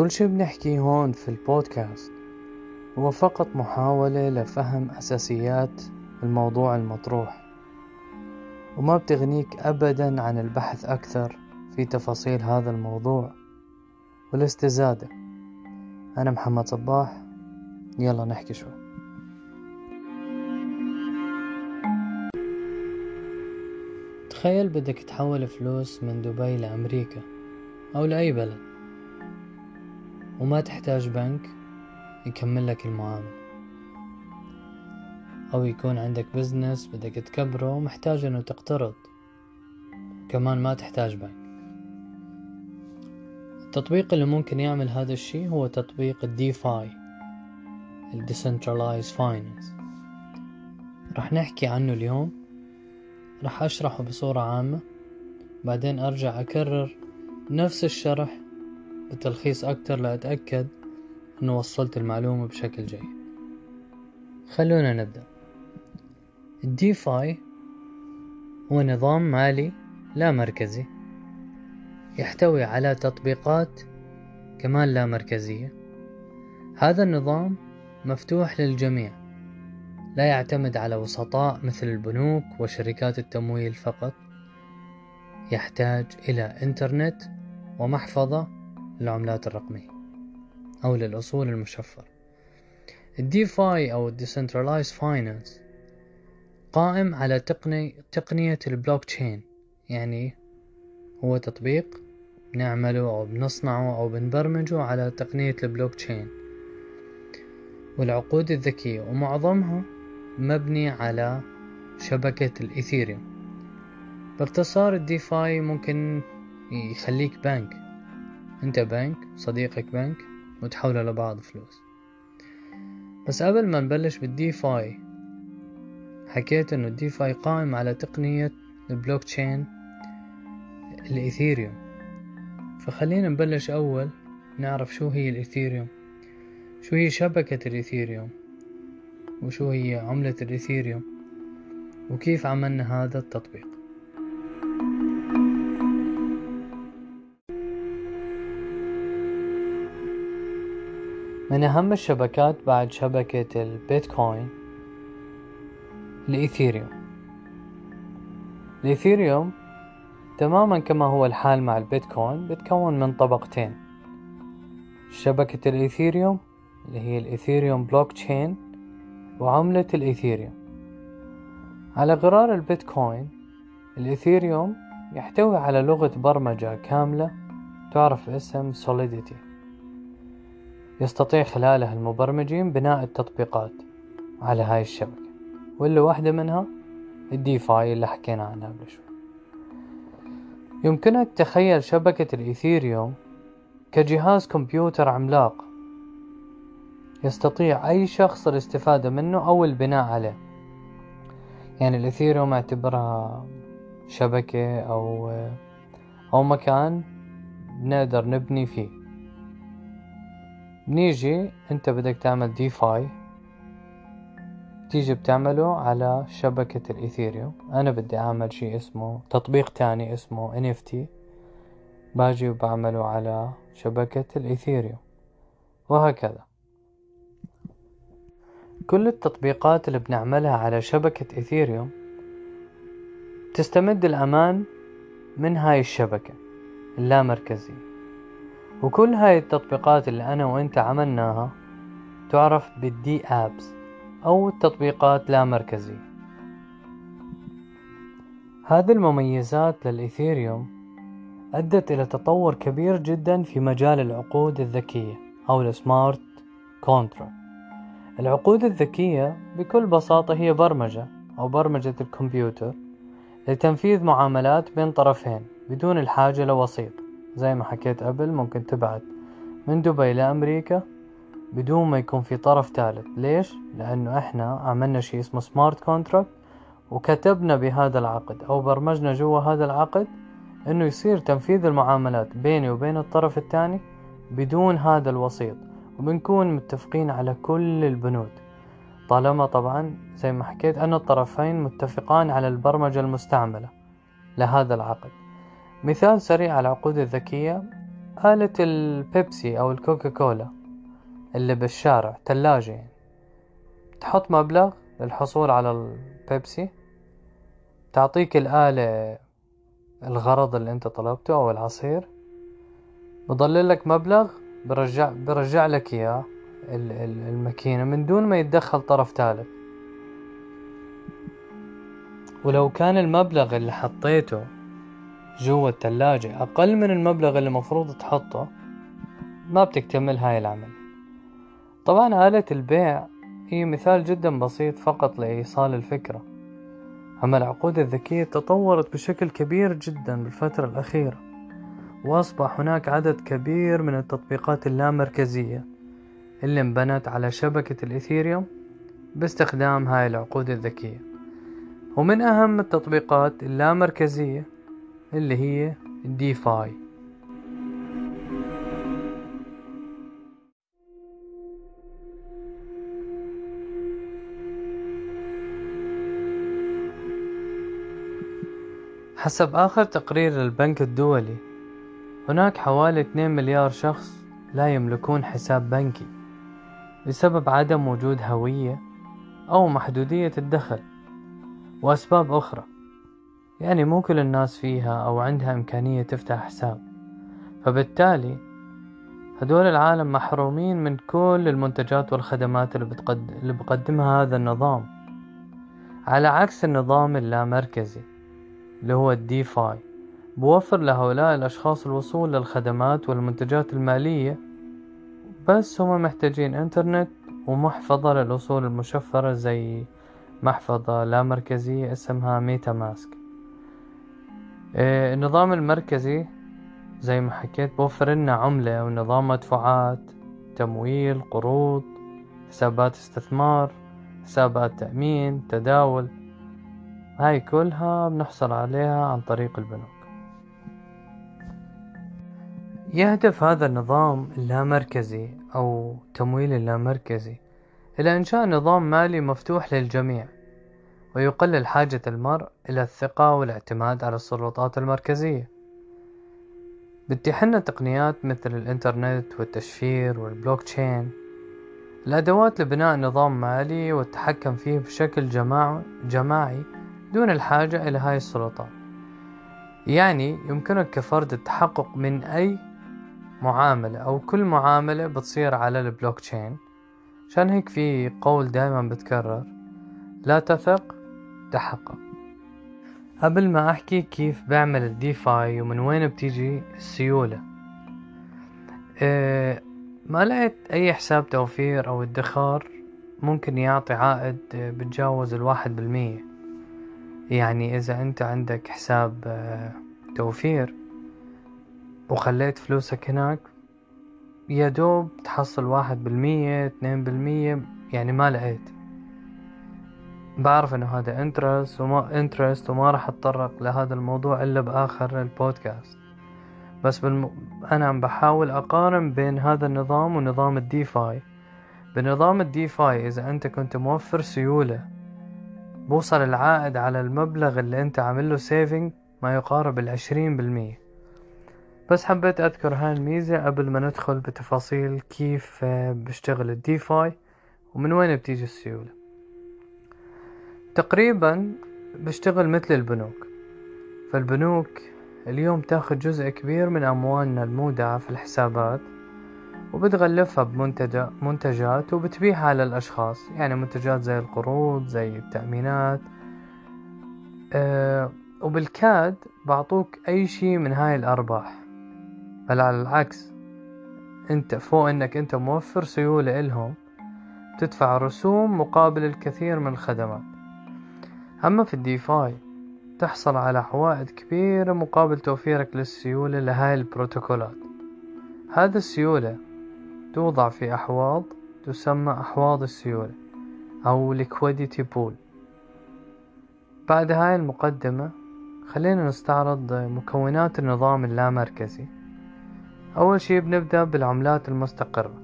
كل شي بنحكي هون في البودكاست هو فقط محاولة لفهم أساسيات الموضوع المطروح، وما بتغنيك أبدا عن البحث أكثر في تفاصيل هذا الموضوع والاستزادة. أنا محمد صباح، يلا نحكي شوي. تخيل بدك تحول فلوس من دبي لأمريكا أو لأي بلد وما تحتاج بنك يكمل لك المعاملة، أو يكون عندك بزنس بدك تكبره ومحتاج أنه تقترض كمان ما تحتاج بنك. التطبيق اللي ممكن يعمل هذا الشيء هو تطبيق الديفاي، Decentralized Finance. رح نحكي عنه اليوم، رح أشرحه بصورة عامة بعدين أرجع أكرر نفس الشرح بتلخيص أكتر لأتأكد أنه وصلت المعلومة بشكل جيد. خلونا نبدأ. الديفاي هو نظام مالي لا مركزي يحتوي على تطبيقات كمان لا مركزية. هذا النظام مفتوح للجميع، لا يعتمد على وسطاء مثل البنوك وشركات التمويل فقط، يحتاج إلى إنترنت ومحفظة للعملات الرقمية أو للأصول المشفرة. الديفاي أو Decentralized Finance قائم على تقنية البلوك تشين، يعني هو تطبيق بنعمله أو بنصنعه أو بنبرمجه على تقنية البلوك تشين والعقود الذكية، ومعظمها مبني على شبكة الإيثيريوم. باختصار الديفاي ممكن يخليك بنك، انت بنك صديقك بنك وتحوله لبعض فلوس. بس قبل ما نبلش بالديفاي حكيت انه الديفاي قائم على تقنية البلوك تشين الإيثيريوم، فخلينا نبلش أول نعرف شو هي الإيثيريوم، شو هي شبكة الإيثيريوم، وشو هي عملة الإيثيريوم، وكيف عملنا هذا التطبيق. من أهم الشبكات بعد شبكة البيتكوين الإيثيريوم. الإيثيريوم تماما كما هو الحال مع البيتكوين بتكون من طبقتين، شبكة الإيثيريوم اللي هي الإيثيريوم بلوك تشين وعملة الإيثيريوم. على غرار البيتكوين الإيثيريوم يحتوي على لغة برمجة كاملة تعرف باسم Solidity، يستطيع خلالها المبرمجين بناء التطبيقات على هاي الشبكة، واللي واحدة منها الديفاي اللي حكينا عنها قبل شوي. يمكنك تخيل شبكة الإيثيريوم كجهاز كمبيوتر عملاق يستطيع أي شخص الاستفادة منه أو البناء عليه. يعني الإيثيريوم اعتبرها شبكة أو مكان بنقدر نبني فيه. بنيجي أنت بدك تعمل ديفاي، تيجي بتعمله على شبكة الإيثيريوم. أنا بدي أعمل شيء اسمه تطبيق تاني اسمه NFT، باجي وبعمله على شبكة الإيثيريوم وهكذا. كل التطبيقات اللي بنعملها على شبكة إيثيريوم تستمد الأمان من هاي الشبكة اللامركزية، وكل هاي التطبيقات اللي أنا وإنت عملناها تعرف بالدي أبس أو التطبيقات لا مركزية. هذه المميزات للإيثيريوم أدت إلى تطور كبير جدا في مجال العقود الذكية أو السمارت كونتراكت. العقود الذكية بكل بساطة هي برمجة أو برمجة الكمبيوتر لتنفيذ معاملات بين طرفين بدون الحاجة لوسيط. زي ما حكيت قبل ممكن تبعت من دبي لأمريكا بدون ما يكون في طرف ثالث. ليش؟ لأنه احنا عملنا شيء اسمه سمارت كونتراكت وكتبنا بهذا العقد أو برمجنا جوا هذا العقد أنه يصير تنفيذ المعاملات بيني وبين الطرف الثاني بدون هذا الوسيط، وبنكون متفقين على كل البنود طالما طبعا زي ما حكيت أن الطرفين متفقان على البرمجة المستعملة لهذا العقد. مثال سريع على العقود الذكية آلة البيبسي أو الكوكا كولا اللي بالشارع، ثلاجة، تحط مبلغ للحصول على البيبسي، تعطيك الآلة الغرض اللي انت طلبته أو العصير، بضل لك مبلغ برجع لك إياه الماكينة من دون ما يتدخل طرف ثالث. ولو كان المبلغ اللي حطيته جوا الثلاجة أقل من المبلغ اللي مفروض تحطه، ما بتكتمل هاي العملية. طبعا آلة البيع هي مثال جدا بسيط فقط لإيصال الفكرة، أما العقود الذكية تطورت بشكل كبير جدا بالفترة الأخيرة، وأصبح هناك عدد كبير من التطبيقات اللامركزية اللي انبنت على شبكة الإثيريوم باستخدام هاي العقود الذكية. ومن أهم التطبيقات اللامركزية اللي هي الديفاي. حسب آخر تقرير للبنك الدولي، هناك حوالي 2 مليار شخص لا يملكون حساب بنكي بسبب عدم وجود هوية أو محدودية الدخل وأسباب أخرى. يعني مو كل الناس فيها أو عندها إمكانية تفتح حساب، فبالتالي هدول العالم محرومين من كل المنتجات والخدمات اللي بقدمها هذا النظام، على عكس النظام اللامركزي اللي هو الديفاي، بوفر لهؤلاء الأشخاص الوصول للخدمات والمنتجات المالية، بس هم محتاجين إنترنت ومحفظة للأصول المشفرة زي محفظة لامركزية اسمها ميتا ماسك. النظام المركزي زي ما حكيت بوفر لنا عملة ونظام مدفوعات، تمويل، قروض، حسابات استثمار، حسابات تأمين، تداول، هاي كلها بنحصل عليها عن طريق البنوك. يهدف هذا النظام اللامركزي أو تمويل اللامركزي إلى إنشاء نظام مالي مفتوح للجميع، ويقلل حاجة المرء إلى الثقة والاعتماد على السلطات المركزية. بتتيح تقنيات مثل الإنترنت والتشفير والبلوك تشين الأدوات لبناء نظام مالي والتحكم فيه بشكل جماعي دون الحاجة إلى هاي السلطات. يعني يمكنك كفرد التحقق من أي معاملة أو كل معاملة بتصير على البلوك تشين. عشان هيك في قول دائما بتكرر، لا تثق تحقق. قبل ما أحكي كيف بعمل الديفاي ومن وين بتيجي السيولة، ما لقيت أي حساب توفير أو ادخار ممكن يعطي عائد بتجاوز 1%. يعني إذا أنت عندك حساب توفير وخليت فلوسك هناك، يا دوب تحصل 1%، 2%، يعني ما لقيت. بعرف إنه هذا انترست وما راح أتطرق لهذا الموضوع إلا بآخر البودكاست، بس أنا عم بحاول أقارن بين هذا النظام ونظام الديفاي. بنظام الديفاي إذا أنت كنت موفر سيولة، بوصل العائد على المبلغ اللي أنت عامله سيفينج ما يقارب 20%. بس حبيت أذكر هاي الميزة قبل ما ندخل بتفاصيل كيف بيشتغل الديفاي ومن وين بتيجي السيولة. تقريبا بيشتغل مثل البنوك، فالبنوك اليوم تاخد جزء كبير من أموالنا المودعة في الحسابات وبتغلفها بمنتجات وبتبيعها على الأشخاص، يعني منتجات زي القروض، زي التأمينات، وبالكاد بعطوك أي شيء من هاي الأرباح. بل على العكس، أنت فوق أنك أنت موفر سيولة إلهم، تدفع رسوم مقابل الكثير من الخدمات. أما في الديفاي تحصل على حوائد كبيرة مقابل توفيرك للسيولة لهاي البروتوكولات. هذا السيولة توضع في أحواض تسمى أحواض السيولة أو ليكويديتي بول. بعد هاي المقدمة خلينا نستعرض مكونات النظام اللامركزي. أول شيء بنبدأ بالعملات المستقرة.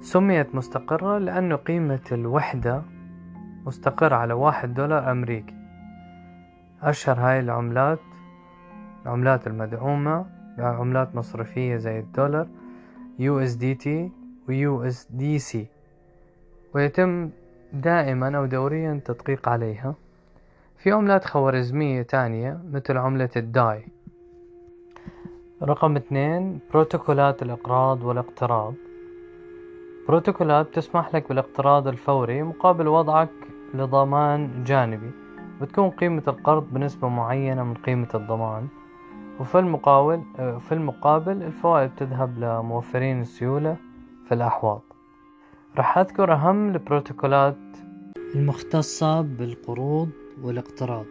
سميت مستقرة لأن قيمة الوحدة مستقرة على $1 أمريكي. أشهر هاي العملات عملات المدعومة مع عملات مصرفية زي الدولار USDT و USDC، ويتم دائما أو دوريا تدقيق عليها. في عملات خوارزمية تانية مثل عملة الداي. رقم 2، بروتوكولات الإقراض والاقتراض. بروتوكولات تسمح لك بالاقتراض الفوري مقابل وضعك لضمان جانبي، وتكون قيمة القرض بنسبة معينة من قيمة الضمان، وفي المقابل الفوائد تذهب لموفرين السيولة في الأحواض. راح أذكر أهم البروتوكولات المختصة بالقروض والاقتراض.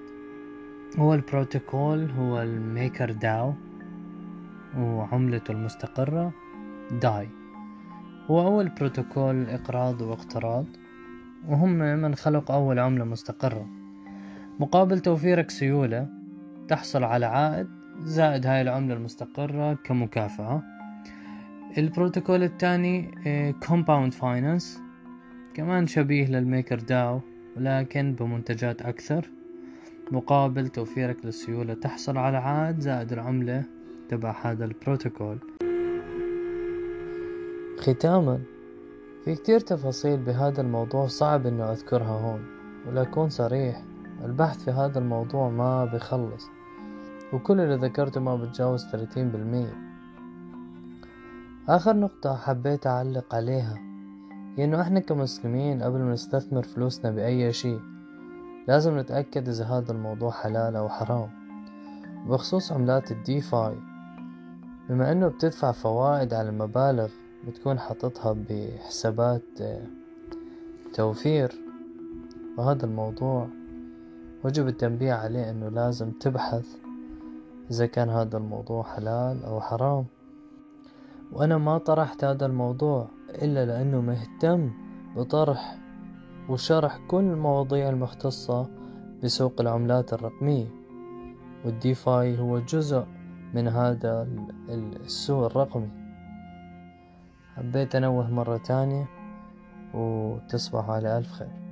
أول بروتوكول هو الميكر داو، وعملته المستقرة داي. هو أول بروتوكول إقراض واقتراض، وهم من خلق أول عملة مستقرة. مقابل توفيرك سيولة تحصل على عائد زائد هاي العملة المستقرة كمكافأة. البروتوكول الثاني Compound Finance، كمان شبيه للميكر داو ولكن بمنتجات أكثر. مقابل توفيرك للسيولة تحصل على عائد زائد العملة تبع هذا البروتوكول. ختاما، في كتير تفاصيل بهذا الموضوع صعب انه اذكرها هون، ولأكون صريح البحث في هذا الموضوع ما بيخلص، وكل اللي ذكرته ما بتجاوز 30%. اخر نقطة حبيت اعلق عليها هي انه احنا كمسلمين قبل ما نستثمر فلوسنا باي شيء لازم نتأكد اذا هذا الموضوع حلال او حرام، بخصوص عملات الديفاي بما انه بتدفع فوائد على المبالغ بتكون حاططها بحسابات توفير، وهذا الموضوع وجب التنبيه عليه انه لازم تبحث اذا كان هذا الموضوع حلال او حرام. وانا ما طرحت هذا الموضوع الا لانه مهتم بطرح وشرح كل المواضيع المختصة بسوق العملات الرقمية، والديفاي هو جزء من هذا السوق الرقمي. حبيت أنوه مرة تانية، وتصبحوا على ألف خير.